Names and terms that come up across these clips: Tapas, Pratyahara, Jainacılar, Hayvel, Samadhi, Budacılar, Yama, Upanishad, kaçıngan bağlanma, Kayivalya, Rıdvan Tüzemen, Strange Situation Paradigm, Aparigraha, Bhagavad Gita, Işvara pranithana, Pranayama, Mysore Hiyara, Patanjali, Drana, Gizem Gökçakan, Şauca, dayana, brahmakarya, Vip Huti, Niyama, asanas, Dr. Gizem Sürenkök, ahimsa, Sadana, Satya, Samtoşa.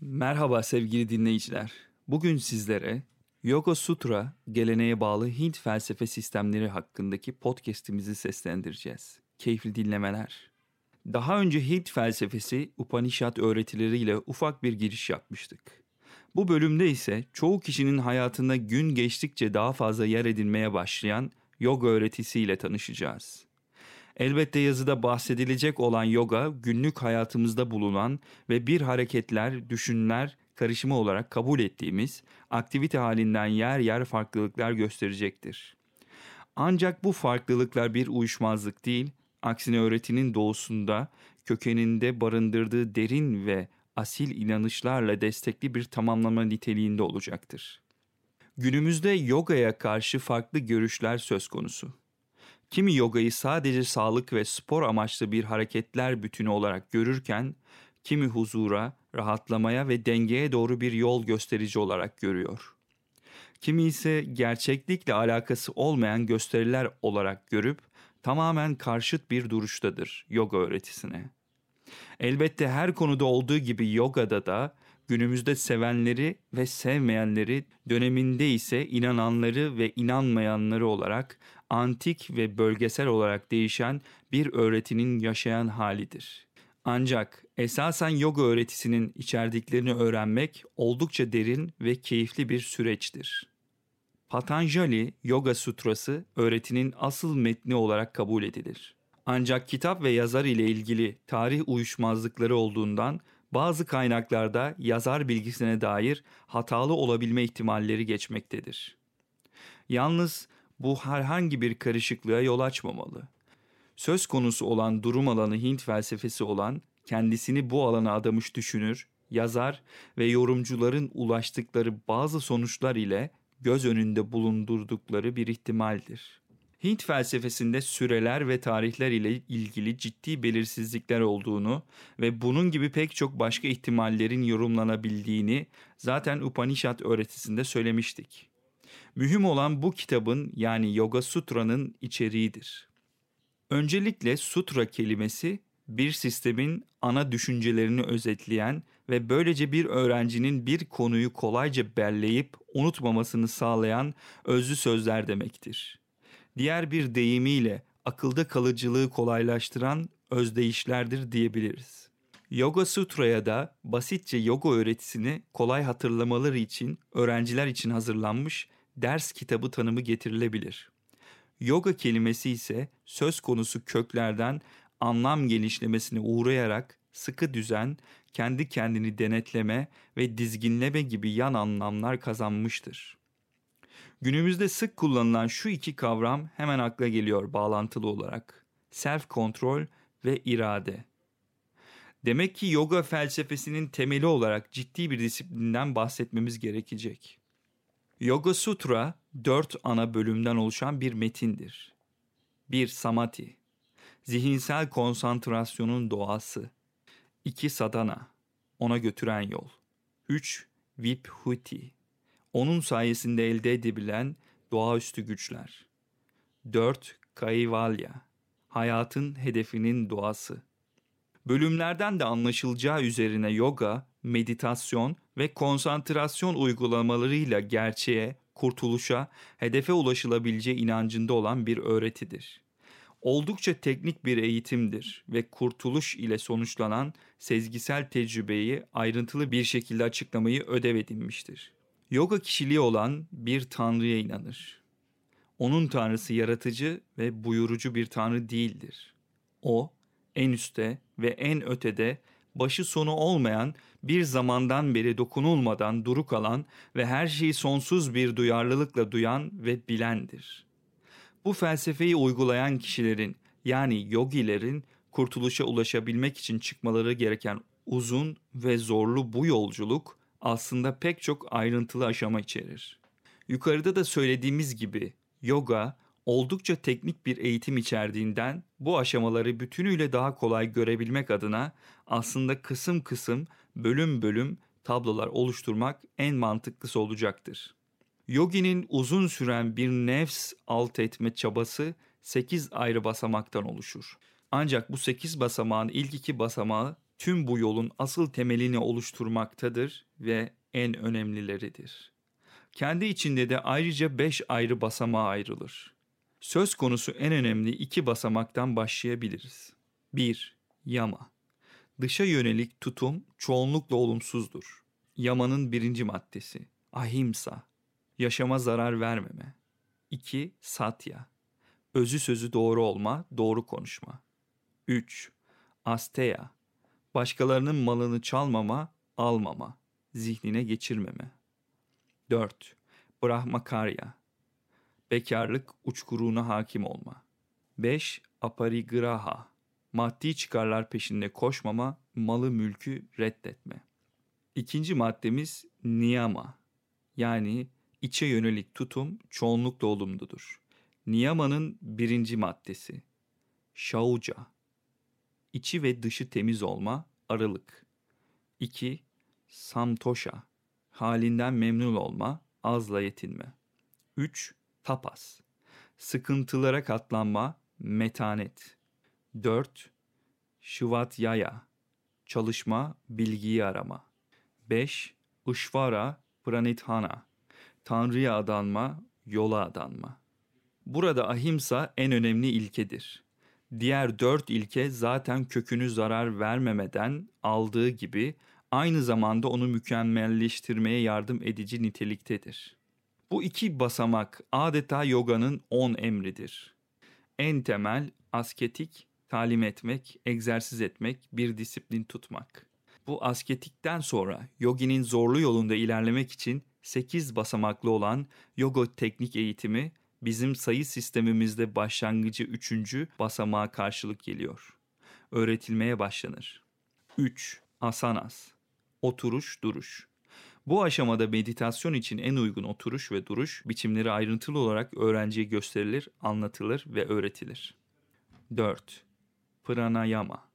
Merhaba sevgili dinleyiciler. Bugün sizlere Yoga Sutra geleneğe bağlı Hint felsefe sistemleri hakkındaki podcast'imizi seslendireceğiz. Keyifli dinlemeler. Daha önce Hint felsefesi Upanishad öğretileriyle ufak bir giriş yapmıştık. Bu bölümde ise çoğu kişinin hayatında gün geçtikçe daha fazla yer edinmeye başlayan yoga öğretisiyle tanışacağız. Elbette yazıda bahsedilecek olan yoga, günlük hayatımızda bulunan ve bir hareketler, düşünceler karışımı olarak kabul ettiğimiz aktivite halinden yer yer farklılıklar gösterecektir. Ancak bu farklılıklar bir uyuşmazlık değil, aksine öğretinin doğusunda, kökeninde barındırdığı derin ve asil inanışlarla destekli bir tamamlama niteliğinde olacaktır. Günümüzde yogaya karşı farklı görüşler söz konusu. Kimi yogayı sadece sağlık ve spor amaçlı bir hareketler bütünü olarak görürken, kimi huzura, rahatlamaya ve dengeye doğru bir yol gösterici olarak görüyor. Kimi ise gerçeklikle alakası olmayan gösteriler olarak görüp tamamen karşıt bir duruştadır yoga öğretisine. Elbette her konuda olduğu gibi yogada da günümüzde sevenleri ve sevmeyenleri, döneminde ise inananları ve inanmayanları olarak antik ve bölgesel olarak değişen bir öğretinin yaşayan halidir. Ancak esasen yoga öğretisinin içerdiklerini öğrenmek oldukça derin ve keyifli bir süreçtir. Patanjali Yoga Sutrası öğretinin asıl metni olarak kabul edilir. Ancak kitap ve yazar ile ilgili tarih uyuşmazlıkları olduğundan bazı kaynaklarda yazar bilgisine dair hatalı olabilme ihtimalleri geçmektedir. Yalnız bu herhangi bir karışıklığa yol açmamalı. Söz konusu olan durum alanı Hint felsefesi olan, kendisini bu alana adamış düşünür, yazar ve yorumcuların ulaştıkları bazı sonuçlar ile göz önünde bulundurdukları bir ihtimaldir. Hint felsefesinde süreler ve tarihler ile ilgili ciddi belirsizlikler olduğunu ve bunun gibi pek çok başka ihtimallerin yorumlanabildiğini zaten Upanishad öğretisinde söylemiştik. Mühim olan bu kitabın, yani Yoga Sutra'nın içeriğidir. Öncelikle sutra kelimesi bir sistemin ana düşüncelerini özetleyen ve böylece bir öğrencinin bir konuyu kolayca belleyip unutmamasını sağlayan özlü sözler demektir. Diğer bir deyimiyle akılda kalıcılığı kolaylaştıran özdeyişlerdir diyebiliriz. Yoga Sutra'ya da basitçe yoga öğretisini kolay hatırlamaları için öğrenciler için hazırlanmış ders kitabı tanımı getirilebilir. Yoga kelimesi ise söz konusu köklerden anlam genişlemesine uğrayarak sıkı düzen, kendi kendini denetleme ve dizginleme gibi yan anlamlar kazanmıştır. Günümüzde sık kullanılan şu iki kavram hemen akla geliyor bağlantılı olarak: self-kontrol ve irade. Demek ki yoga felsefesinin temeli olarak ciddi bir disiplinden bahsetmemiz gerekecek. Yoga Sutra 4 ana bölümden oluşan bir metindir. 1. Samadhi, zihinsel konsantrasyonun doğası. 2. Sadana, ona götüren yol. 3. Vip Huti, onun sayesinde elde edebilen doğaüstü güçler. 4. Kayivalya, hayatın hedefinin doğası. Bölümlerden de anlaşılacağı üzerine yoga, meditasyon ve konsantrasyon uygulamalarıyla gerçeğe, kurtuluşa, hedefe ulaşılabileceği inancında olan bir öğretidir. Oldukça teknik bir eğitimdir ve kurtuluş ile sonuçlanan sezgisel tecrübeyi ayrıntılı bir şekilde açıklamayı ödev edinmiştir. Yoga kişiliği olan bir tanrıya inanır. Onun tanrısı yaratıcı ve buyurucu bir tanrı değildir. O, en üstte ve en ötede, başı sonu olmayan, bir zamandan beri dokunulmadan duru kalan ve her şeyi sonsuz bir duyarlılıkla duyan ve bilendir. Bu felsefeyi uygulayan kişilerin, yani yogilerin, kurtuluşa ulaşabilmek için çıkmaları gereken uzun ve zorlu bu yolculuk aslında pek çok ayrıntılı aşama içerir. Yukarıda da söylediğimiz gibi yoga oldukça teknik bir eğitim içerdiğinden bu aşamaları bütünüyle daha kolay görebilmek adına aslında kısım kısım, bölüm bölüm tablolar oluşturmak en mantıklısı olacaktır. Yoginin uzun süren bir nefs alt etme çabası 8 ayrı basamaktan oluşur. Ancak bu 8 basamağın ilk 2 basamağı tüm bu yolun asıl temelini oluşturmaktadır ve en önemlileridir. Kendi içinde de ayrıca 5 ayrı basamağa ayrılır. Söz konusu en önemli 2 basamaktan başlayabiliriz. 1. Yama. Dışa yönelik tutum çoğunlukla olumsuzdur. Yama'nın 1. maddesi. Ahimsa. Yaşama zarar vermeme. 2. Satya. Özü sözü doğru olma, doğru konuşma. 3. Asteya. Başkalarının malını çalmama, almama, zihnine geçirmeme. 4. Brahmakarya. Bekarlık, uçkuruğuna hakim olma. 5. Aparigraha. Maddi çıkarlar peşinde koşmama, malı mülkü reddetme. İkinci maddemiz Niyama. Yani içe yönelik tutum çoğunlukla olumludur. Niyama'nın 1. maddesi. Şauca. İçi ve dışı temiz olma, arılık. 2. Samtoşa. Halinden memnun olma, azla yetinme. 3. Tapas. Sıkıntılara katlanma, metanet. 4. Şıvat yaya. Çalışma, bilgiyi arama. 5. Işvara pranithana. Tanrı'ya adanma, yola adanma. Burada ahimsa en önemli ilkedir. Diğer 4 ilke zaten kökünü zarar vermemeden aldığı gibi aynı zamanda onu mükemmelleştirmeye yardım edici niteliktedir. Bu 2 basamak adeta yoganın 10 emridir. En temel asketik, talim etmek, egzersiz etmek, bir disiplin tutmak. Bu asketikten sonra yoginin zorlu yolunda ilerlemek için 8 basamaklı olan yoga teknik eğitimi bizim sayı sistemimizde başlangıcı 3. basamağa karşılık geliyor. Öğretilmeye başlanır. 3. Asanas. Oturuş, duruş. Bu aşamada meditasyon için en uygun oturuş ve duruş biçimleri ayrıntılı olarak öğrenciye gösterilir, anlatılır ve öğretilir. 4. Pranayama.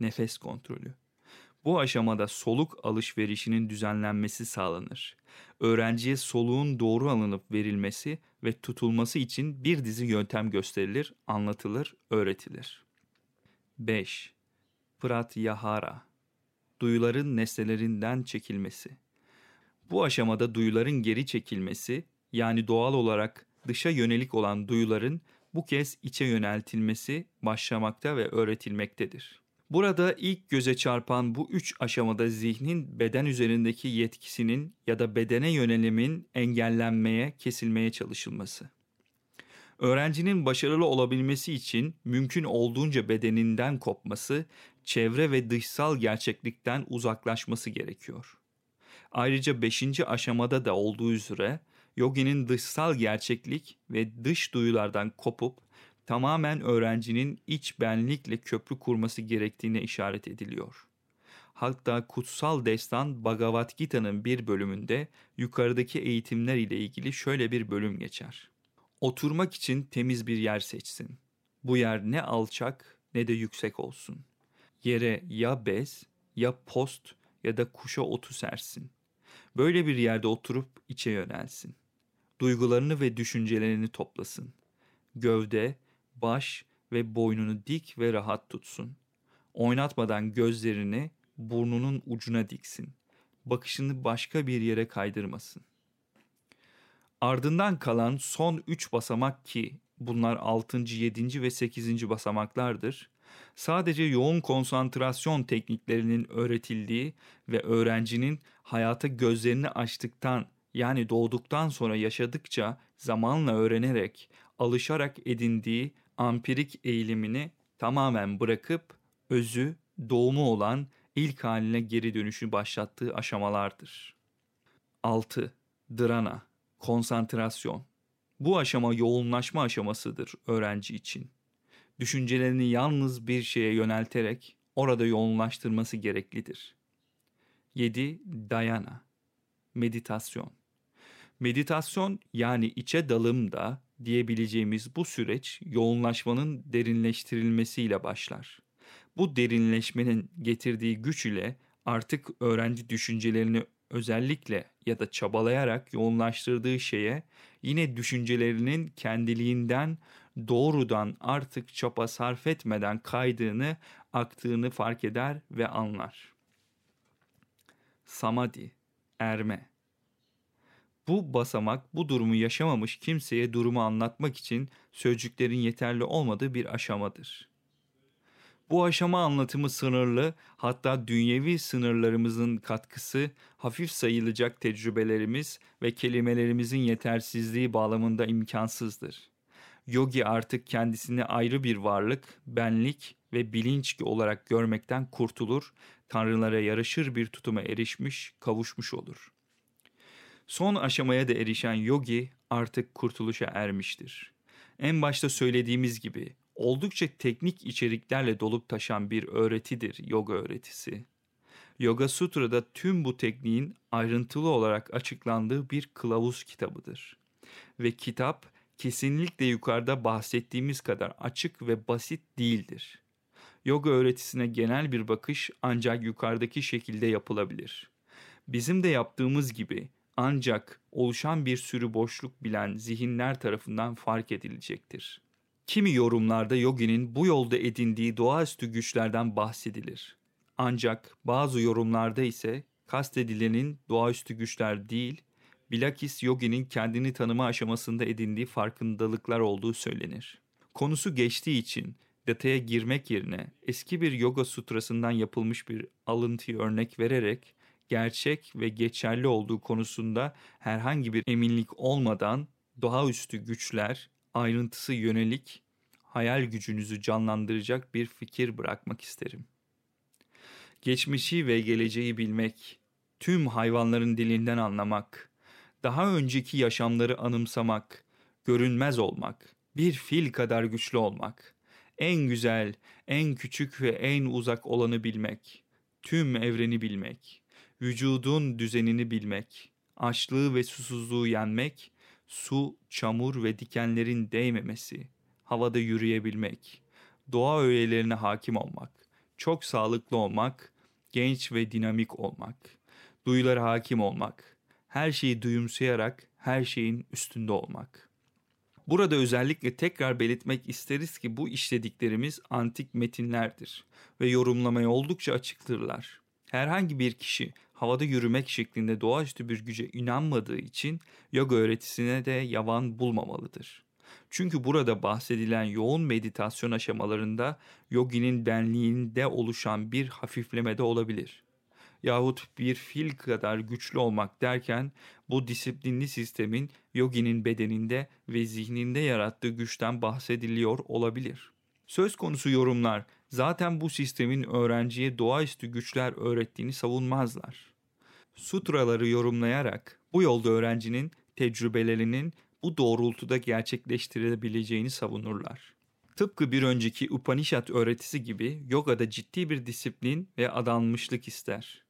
Nefes kontrolü. Bu aşamada soluk alışverişinin düzenlenmesi sağlanır. Öğrenciye soluğun doğru alınıp verilmesi ve tutulması için bir dizi yöntem gösterilir, anlatılır, öğretilir. 5. Pratyahara. Duyuların nesnelerinden çekilmesi. Bu aşamada duyuların geri çekilmesi, yani doğal olarak dışa yönelik olan duyuların bu kez içe yöneltilmesi başlamakta ve öğretilmektedir. Burada ilk göze çarpan bu 3 aşamada zihnin beden üzerindeki yetkisinin ya da bedene yönelimin engellenmeye, kesilmeye çalışılması. Öğrencinin başarılı olabilmesi için mümkün olduğunca bedeninden kopması, çevre ve dışsal gerçeklikten uzaklaşması gerekiyor. Ayrıca 5. aşamada da olduğu üzere yoginin dışsal gerçeklik ve dış duyulardan kopup tamamen öğrencinin iç benlikle köprü kurması gerektiğine işaret ediliyor. Hatta kutsal destan Bhagavad Gita'nın bir bölümünde yukarıdaki eğitimler ile ilgili şöyle bir bölüm geçer. Oturmak için temiz bir yer seçsin. Bu yer ne alçak ne de yüksek olsun. Yere ya bez ya post ya da kuşa otu sersin. Böyle bir yerde oturup içe yönelsin. Duygularını ve düşüncelerini toplasın. Gövde, baş ve boynunu dik ve rahat tutsun. Oynatmadan gözlerini burnunun ucuna diksin. Bakışını başka bir yere kaydırmasın. Ardından kalan son 3 basamak ki bunlar 6. 7. ve 8. basamaklardır. Sadece yoğun konsantrasyon tekniklerinin öğretildiği ve öğrencinin hayata gözlerini açtıktan, yani doğduktan sonra yaşadıkça zamanla öğrenerek, alışarak edindiği ampirik eğilimini tamamen bırakıp özü, doğumu olan ilk haline geri dönüşü başlattığı aşamalardır. 6. Drana. Konsantrasyon. Bu aşama yoğunlaşma aşamasıdır öğrenci için. Düşüncelerini yalnız bir şeye yönelterek orada yoğunlaştırması gereklidir. 7. Dayana. Meditasyon. Meditasyon, yani içe dalım da diyebileceğimiz bu süreç yoğunlaşmanın derinleştirilmesiyle başlar. Bu derinleşmenin getirdiği güç ile artık öğrenci düşüncelerini özellikle ya da çabalayarak yoğunlaştırdığı şeye yine düşüncelerinin kendiliğinden doğrudan artık çaba sarf etmeden kaydığını, aktığını fark eder ve anlar. Samadhi, erme. Bu basamak, bu durumu yaşamamış kimseye durumu anlatmak için sözcüklerin yeterli olmadığı bir aşamadır. Bu aşama anlatımı sınırlı, hatta dünyevi sınırlarımızın katkısı, hafif sayılacak tecrübelerimiz ve kelimelerimizin yetersizliği bağlamında imkansızdır. Yogi artık kendisini ayrı bir varlık, benlik ve bilinç olarak görmekten kurtulur, tanrılara yaraşır bir tutuma erişmiş, kavuşmuş olur. Son aşamaya da erişen yogi artık kurtuluşa ermiştir. En başta söylediğimiz gibi oldukça teknik içeriklerle dolup taşan bir öğretidir yoga öğretisi. Yoga Sutra'da tüm bu tekniğin ayrıntılı olarak açıklandığı bir kılavuz kitabıdır. Ve kitap kesinlikle yukarıda bahsettiğimiz kadar açık ve basit değildir. Yoga öğretisine genel bir bakış ancak yukarıdaki şekilde yapılabilir. Bizim de yaptığımız gibi ancak oluşan bir sürü boşluk bilen zihinler tarafından fark edilecektir. Kimi yorumlarda yoginin bu yolda edindiği doğaüstü güçlerden bahsedilir. Ancak bazı yorumlarda ise kastedilenin doğaüstü güçler değil, bilakis yoginin kendini tanıma aşamasında edindiği farkındalıklar olduğu söylenir. Konusu geçtiği için detaya girmek yerine eski bir yoga sutrasından yapılmış bir alıntıyı örnek vererek gerçek ve geçerli olduğu konusunda herhangi bir eminlik olmadan doğaüstü güçler ayrıntısı yönelik hayal gücünüzü canlandıracak bir fikir bırakmak isterim. Geçmişi ve geleceği bilmek, tüm hayvanların dilinden anlamak, daha önceki yaşamları anımsamak, görünmez olmak, bir fil kadar güçlü olmak, en güzel, en küçük ve en uzak olanı bilmek, tüm evreni bilmek, vücudun düzenini bilmek, açlığı ve susuzluğu yenmek, su, çamur ve dikenlerin değmemesi, havada yürüyebilmek, doğa öğelerine hakim olmak, çok sağlıklı olmak, genç ve dinamik olmak, duyulara hakim olmak, her şeyi duyumsayarak her şeyin üstünde olmak. Burada özellikle tekrar belirtmek isteriz ki bu işlediklerimiz antik metinlerdir ve yorumlamaya oldukça açıktırlar. Herhangi bir kişi havada yürümek şeklinde doğaüstü bir güce inanmadığı için yoga öğretisine de yavan bulmamalıdır. Çünkü burada bahsedilen yoğun meditasyon aşamalarında yoginin benliğinde oluşan bir hafifleme de olabilir. Yahut bir fil kadar güçlü olmak derken bu disiplinli sistemin yoginin bedeninde ve zihninde yarattığı güçten bahsediliyor olabilir. Söz konusu yorumlar zaten bu sistemin öğrenciye doğaüstü güçler öğrettiğini savunmazlar. Sutraları yorumlayarak bu yolda öğrencinin tecrübelerinin bu doğrultuda gerçekleştirilebileceğini savunurlar. Tıpkı bir önceki Upanishad öğretisi gibi yogada ciddi bir disiplin ve adanmışlık ister.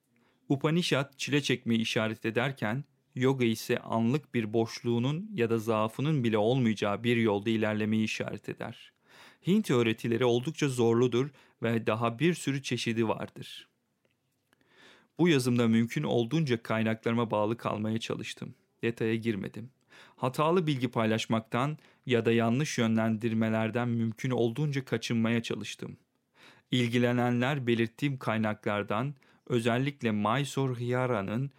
Upanishad çile çekmeyi işaret ederken yoga ise anlık bir boşluğunun ya da zaafının bile olmayacağı bir yolda ilerlemeyi işaret eder. Hint öğretileri oldukça zorludur ve daha bir sürü çeşidi vardır. Bu yazımda mümkün olduğunca kaynaklarıma bağlı kalmaya çalıştım. Detaya girmedim. Hatalı bilgi paylaşmaktan ya da yanlış yönlendirmelerden mümkün olduğunca kaçınmaya çalıştım. İlgilenenler belirttiğim kaynaklardan, özellikle Mysore Hiyara'nın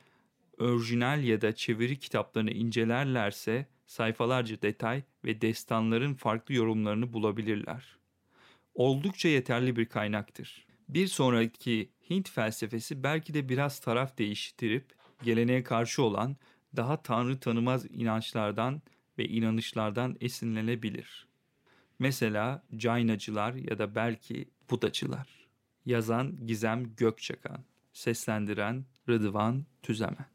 orijinal ya da çeviri kitaplarını incelerlerse sayfalarca detay ve destanların farklı yorumlarını bulabilirler. Oldukça yeterli bir kaynaktır. Bir sonraki Hint felsefesi belki de biraz taraf değiştirip geleneğe karşı olan daha tanrı tanımaz inançlardan ve inanışlardan esinlenebilir. Mesela Jainacılar ya da belki Budacılar. Yazan Gizem Gökçakan, seslendiren Rıdvan Tüzemen.